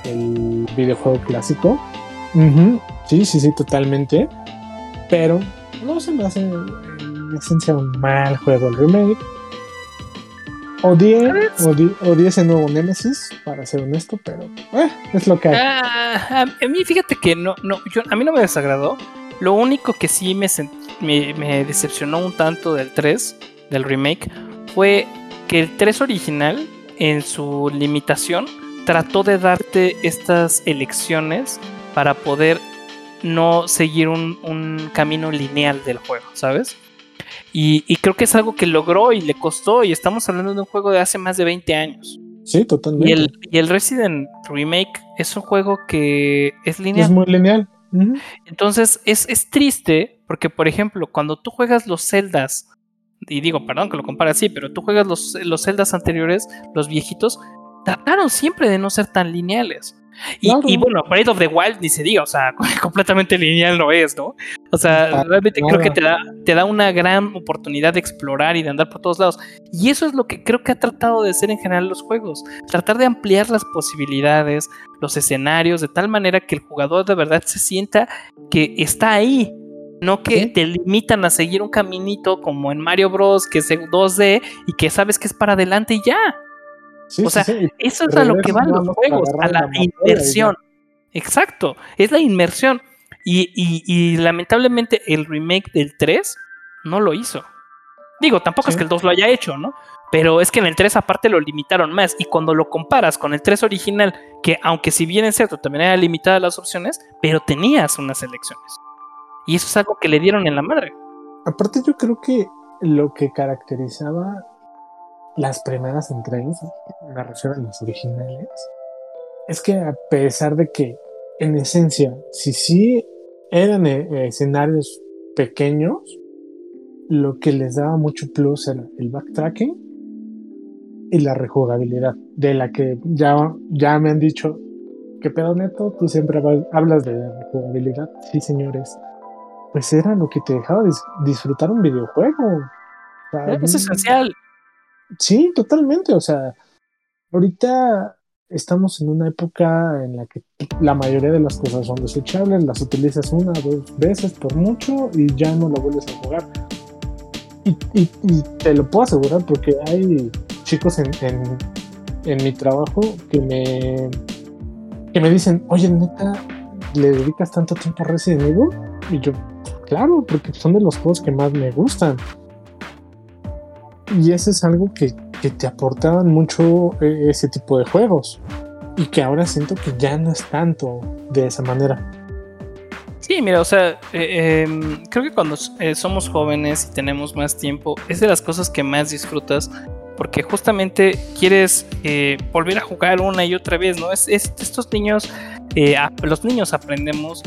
el videojuego clásico, sí, totalmente, pero no se me hace en esencia un mal juego el remake. Odié ese nuevo Nemesis, para ser honesto, pero es lo que hay. A mí, fíjate que a mí no me desagradó. Lo único que sí me decepcionó un tanto del 3, del remake, fue que el 3 original, en su limitación, trató de darte estas elecciones para poder no seguir un camino lineal del juego, ¿sabes? Y creo que es algo que logró y le costó, y estamos hablando de un juego de hace más de 20 años. Sí, totalmente. Y el Resident Remake es un juego que es lineal. Es muy lineal. Uh-huh. Entonces es triste porque, por ejemplo, cuando tú juegas los Zeldas, y digo, perdón que lo compare así, pero tú juegas los Zeldas anteriores, los viejitos, trataron siempre de no ser tan lineales. Y bueno, Breath of the Wild ni se diga, o sea, completamente lineal no es, ¿no? O sea, realmente creo que te da una gran oportunidad de explorar y de andar por todos lados. Y eso es lo que creo que ha tratado de hacer en general los juegos, tratar de ampliar las posibilidades, los escenarios, de tal manera que el jugador de verdad se sienta que está ahí, no que te limitan a seguir un caminito como en Mario Bros, que es 2D y que sabes que es para adelante y ya. Sí, o sea, sí. Eso es a lo que van los juegos, a la inmersión. Exacto, es la inmersión. Y lamentablemente el remake del 3 no lo hizo. Digo, tampoco es que el 2 lo haya hecho, ¿no? Pero es que en el 3 aparte lo limitaron más. Y cuando lo comparas con el 3 original, que aunque si bien es cierto, también era limitada las opciones, pero tenías unas elecciones. Y eso es algo que le dieron en la madre. Aparte, yo creo que lo que caracterizaba las primeras entregas, me refiero a las originales, es que a pesar de que en esencia sí eran escenarios pequeños, lo que les daba mucho plus era el backtracking y la rejugabilidad, de la que ya me han dicho, ¿qué pedo, Neto? Tú siempre hablas de rejugabilidad. Sí, señores, pues era lo que te dejaba disfrutar un videojuego. Es esencial. Sí, totalmente, o sea, ahorita estamos en una época en la que la mayoría de las cosas son desechables, las utilizas 1 o 2 veces por mucho y ya no lo vuelves a jugar, y te lo puedo asegurar porque hay chicos en mi trabajo que me dicen, oye, neta, ¿le dedicas tanto tiempo a Resident Evil? Y yo, claro, porque son de los juegos que más me gustan. Y eso es algo que te aportaban mucho ese tipo de juegos. Y que ahora siento que ya no es tanto de esa manera. Sí, mira, o sea, creo que cuando somos jóvenes y tenemos más tiempo, es de las cosas que más disfrutas. Porque justamente quieres volver a jugar una y otra vez, ¿no? Estos niños, los niños aprendemos,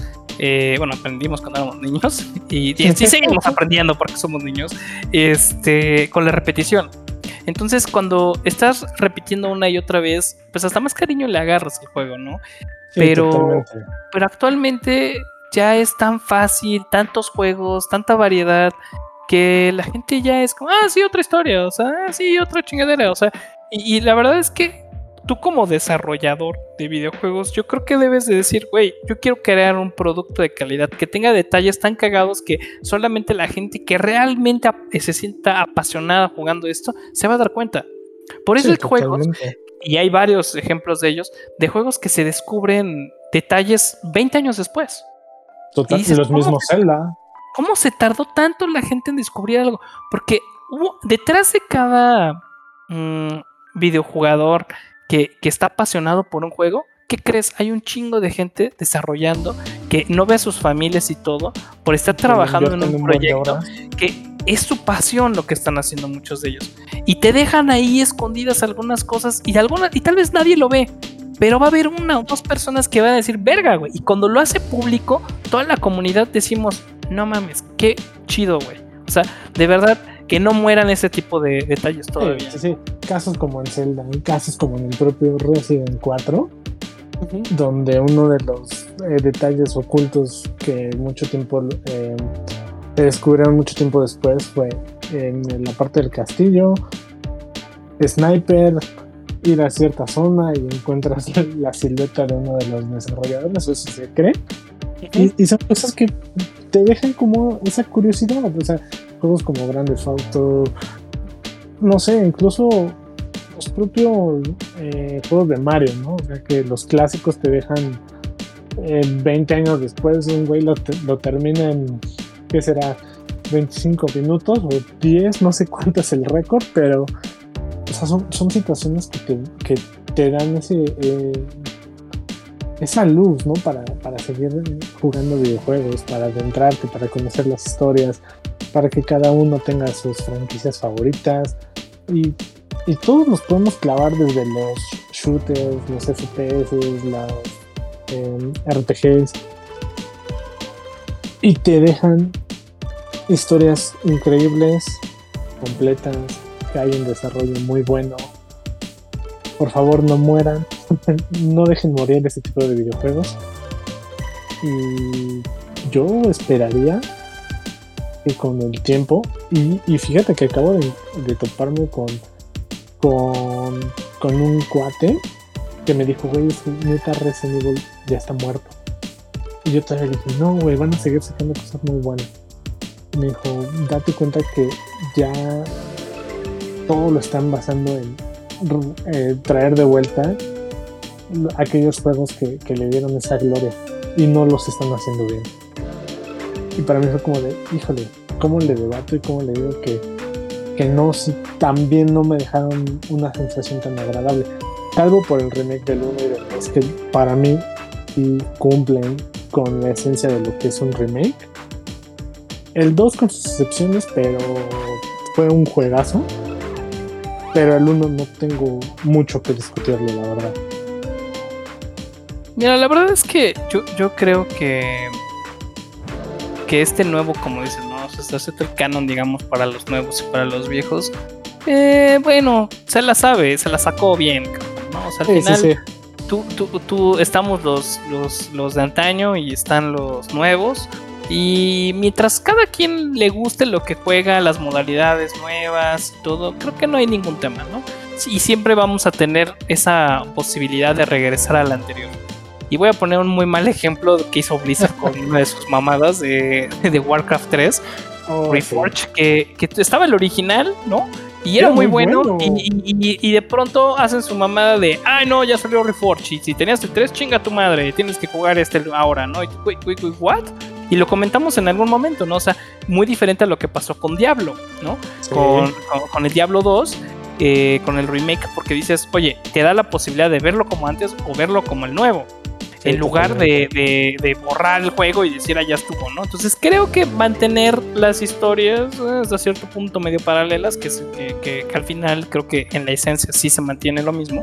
aprendimos cuando éramos niños y seguimos aprendiendo porque somos niños, con la repetición. Entonces, cuando estás repitiendo una y otra vez, pues hasta más cariño le agarras al juego, ¿no? Sí, pero actualmente ya es tan fácil, tantos juegos, tanta variedad, que la gente ya es como, sí, otra historia, o sea, sí, otra chingadera, o sea, y la verdad es que tú como desarrollador de videojuegos, yo creo que debes de decir, güey, yo quiero crear un producto de calidad que tenga detalles tan cagados que solamente la gente que realmente se sienta apasionada jugando esto se va a dar cuenta. Por eso hay juegos, y hay varios ejemplos de ellos, de juegos que se descubren detalles 20 años después. Total, y los mismos Zelda. ¿Cómo se tardó tanto la gente en descubrir algo? Porque hubo detrás de cada videojugador que está apasionado por un juego, ¿qué crees? Hay un chingo de gente desarrollando que no ve a sus familias y todo por estar trabajando en un proyecto que es su pasión lo que están haciendo muchos de ellos. Y te dejan ahí escondidas algunas cosas y tal vez nadie lo ve. Pero va a haber una o dos personas que van a decir, verga, güey. Y cuando lo hace público, toda la comunidad decimos, no mames, qué chido, güey. O sea, de verdad, que no mueran ese tipo de detalles todavía. Sí, casos como en Zelda, casos como en el propio Resident 4, uh-huh, donde uno de los detalles ocultos que mucho tiempo descubrieron mucho tiempo después fue en la parte del castillo, sniper, ir a cierta zona y encuentras la silueta de uno de los desarrolladores, o eso se cree. Y son cosas que te dejan como esa curiosidad, o sea, juegos como Grand Theft Auto, no sé, incluso los propios juegos de Mario, ¿no? O sea, que los clásicos te dejan 20 años después, un güey lo termina en, ¿qué será? 25 minutos o 10, no sé cuánto es el récord, pero o sea, son situaciones que te dan esa luz, ¿no? Para seguir jugando videojuegos, para adentrarte, para conocer las historias, para que cada uno tenga sus franquicias favoritas. Y todos nos podemos clavar desde los shooters, los FPS, los RPGs. Y te dejan historias increíbles, completas, que hay un desarrollo muy bueno. Por favor, no mueran. No dejen morir este tipo de videojuegos. Y yo esperaría que con el tiempo, y fíjate que acabo de toparme con un cuate que me dijo, güey, es que neta Resident Evil ya está muerto. Y yo todavía dije, no, güey, van a seguir sacando cosas muy buenas. Me dijo, date cuenta que ya todo lo están basando en traer de vuelta aquellos juegos que le dieron esa gloria y no los están haciendo bien. Y para mí fue como de, híjole, ¿cómo le debato y cómo le digo que no, si también no me dejaron una sensación tan agradable? Salvo por el remake del 1 y del 2, que para mí sí cumplen con la esencia de lo que es un remake. El 2 con sus excepciones, pero fue un juegazo. Pero el 1 no tengo mucho que discutirle, la verdad. Mira, la verdad es que yo creo que este nuevo, como dices, ¿no? O sea, está haciendo el canon, digamos, para los nuevos y para los viejos. Bueno, se la sabe, se la sacó bien, ¿no? O sea, al final, sí. Tú estamos los de antaño y están los nuevos. Y mientras cada quien le guste lo que juega, las modalidades nuevas, todo, creo que no hay ningún tema, ¿no? Y siempre vamos a tener esa posibilidad de regresar al anterior. Y voy a poner un muy mal ejemplo que hizo Blizzard con una de sus mamadas de Warcraft 3 Reforged, que estaba el original, ¿no? Y era muy bueno. Y de pronto hacen su mamada de, ay no, ya salió Reforged, y si tenías el 3, chinga tu madre, tienes que jugar este ahora, ¿no? Y ¿what? Y lo comentamos en algún momento, ¿no? O sea, muy diferente a lo que pasó con Diablo, ¿no? Sí. Con el Diablo 2, con el remake, porque dices, oye, te da la posibilidad de verlo como antes o verlo como el nuevo, sí, en lugar de borrar el juego y decir, ah, ya estuvo, ¿no? Entonces creo que mantener las historias hasta cierto punto medio paralelas, que al final creo que en la esencia sí se mantiene lo mismo,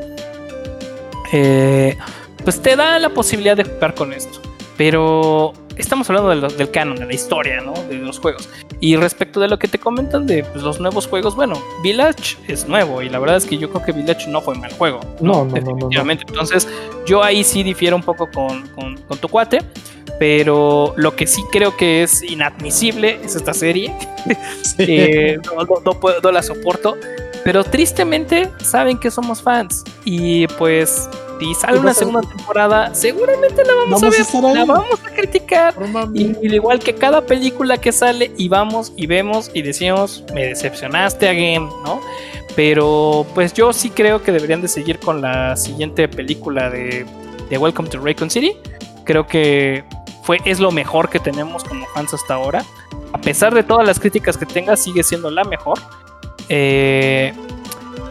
pues te da la posibilidad de jugar con esto. Pero estamos hablando del canon, de la historia, ¿no? De los juegos. Y respecto de lo que te comentan de pues, los nuevos juegos, bueno, Village es nuevo y la verdad es que yo creo que Village no fue mal juego. No, definitivamente. No. Entonces yo ahí sí difiero un poco con tu cuate, pero lo que sí creo que es inadmisible es esta serie. Sí. No la soporto, pero tristemente saben que somos fans y pues... Y sale una segunda temporada, seguramente la vamos a ver, la vamos a criticar, y igual que cada película que sale, y vamos y vemos y decimos, me decepcionaste again, ¿no? Pero pues yo sí creo que deberían de seguir con la siguiente película de Welcome to Raccoon City. Creo que es lo mejor que tenemos como fans hasta ahora, a pesar de todas las críticas que tenga, sigue siendo la mejor.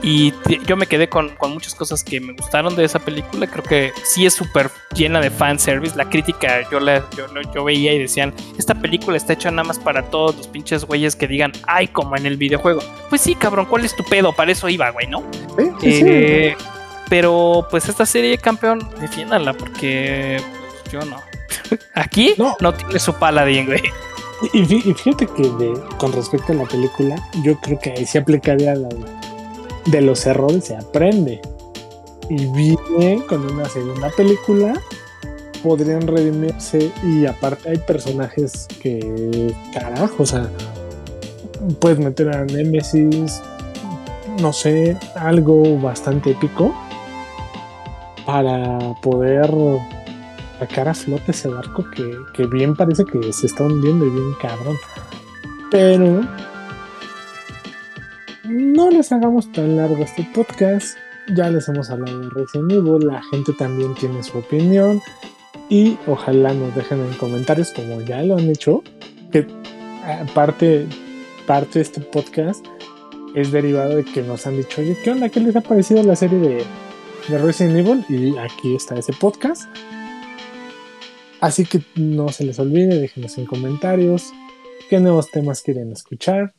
Y yo me quedé con muchas cosas que me gustaron de esa película. Creo que sí es súper llena de fanservice. La crítica yo veía y decían, esta película está hecha nada más para todos los pinches güeyes que digan, ay, como en el videojuego. Pues sí, cabrón, ¿cuál es tu pedo? Para eso iba, güey, ¿no? Sí. Pero pues esta serie, campeón, defiéndanla, porque pues, yo no. Aquí no tiene su paladín, güey. Y fíjate que con respecto a la película, yo creo que ahí se aplicaría la... De los errores se aprende. Y bien, con una segunda película podrían redimirse. Y aparte hay personajes que... Carajo, o sea... Puedes meter a Nemesis... No sé, algo bastante épico para poder sacar a flote ese barco que bien parece que se está hundiendo y bien cabrón. Pero... no les hagamos tan largo este podcast, ya les hemos hablado de Resident Evil, la gente también tiene su opinión y ojalá nos dejen en comentarios, como ya lo han hecho, que parte de este podcast es derivado de que nos han dicho, oye, ¿qué onda? ¿Qué les ha parecido la serie de Resident Evil? Y aquí está ese podcast, así que no se les olvide, déjenos en comentarios qué nuevos temas quieren escuchar.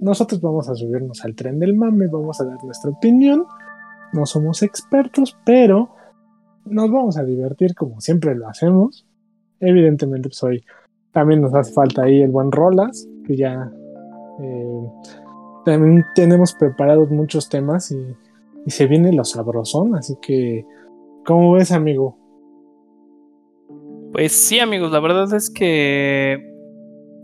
Nosotros vamos a subirnos al tren del mame, vamos a dar nuestra opinión. No somos expertos, pero nos vamos a divertir como siempre lo hacemos. Evidentemente, pues hoy también nos hace falta ahí el buen Rolas, que ya también tenemos preparados muchos temas y se viene lo sabrosón. Así que, ¿cómo ves, amigo? Pues sí, amigos, la verdad es que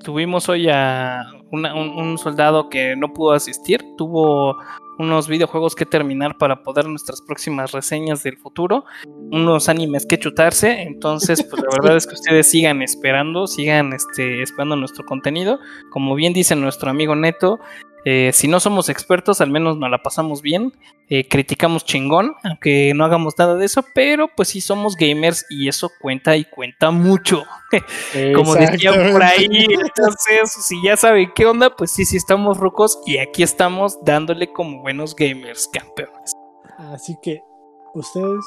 tuvimos hoy a un soldado que no pudo asistir, tuvo unos videojuegos que terminar para poder nuestras próximas reseñas del futuro, unos animes que chutarse, entonces pues la verdad es que ustedes sigan esperando nuestro contenido, como bien dice nuestro amigo Neto, si no somos expertos, al menos nos la pasamos bien, criticamos chingón, aunque no hagamos nada de eso, pero pues sí somos gamers y eso cuenta y cuenta mucho, como decía por ahí. Entonces, si ya saben qué onda, pues sí estamos rucos y aquí estamos dándole como buenos gamers, campeones. Así que ustedes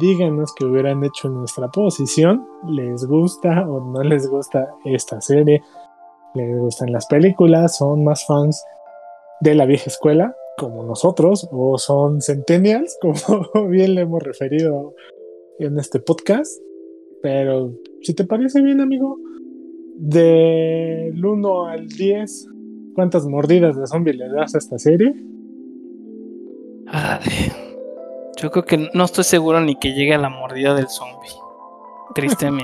díganos qué hubieran hecho en nuestra posición, les gusta o no les gusta esta serie, les gustan las películas, son más fans de la vieja escuela como nosotros, o son centennials como bien le hemos referido en este podcast. Pero si te parece bien, amigo, del 1 al 10, ¿cuántas mordidas de zombie le das a esta serie? Ay, yo creo que no estoy seguro ni que llegue a la mordida del zombie, tristemente.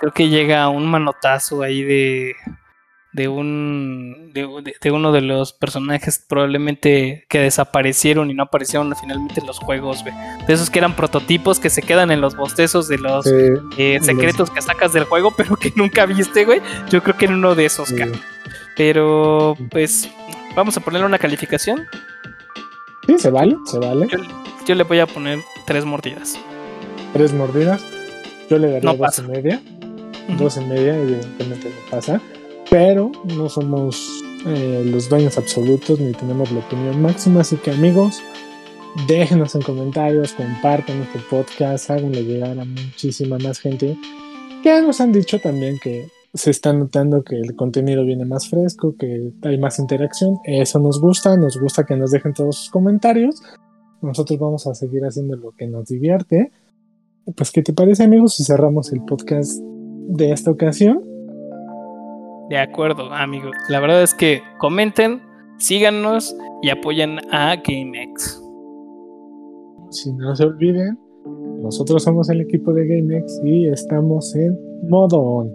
Creo que llega un manotazo ahí de uno de los personajes probablemente que desaparecieron y no aparecieron finalmente en los juegos, güey. De esos que eran prototipos que se quedan en los bostezos de los secretos que sacas del juego, pero que nunca viste, güey. Yo creo que era uno de esos, Pero pues Vamos a ponerle una calificación. Sí, se vale, se vale. Yo le voy a poner 3 mordidas. 3 mordidas. Yo le daría 2.5. Uh-huh. 2.5, evidentemente no pasa. Pero no somos los dueños absolutos ni tenemos la opinión máxima. Así que, amigos, déjenos en comentarios, compartan este podcast, háganle llegar a muchísima más gente. Que nos han dicho también que se está notando que el contenido viene más fresco, que hay más interacción. Eso nos gusta que nos dejen todos sus comentarios. Nosotros vamos a seguir haciendo lo que nos divierte. Pues, ¿qué te parece, amigos, si cerramos el podcast de esta ocasión? De acuerdo, amigos. La verdad es que comenten, síganos y apoyen a GameX. Si no se olviden, nosotros somos el equipo de GameX y estamos en modo on.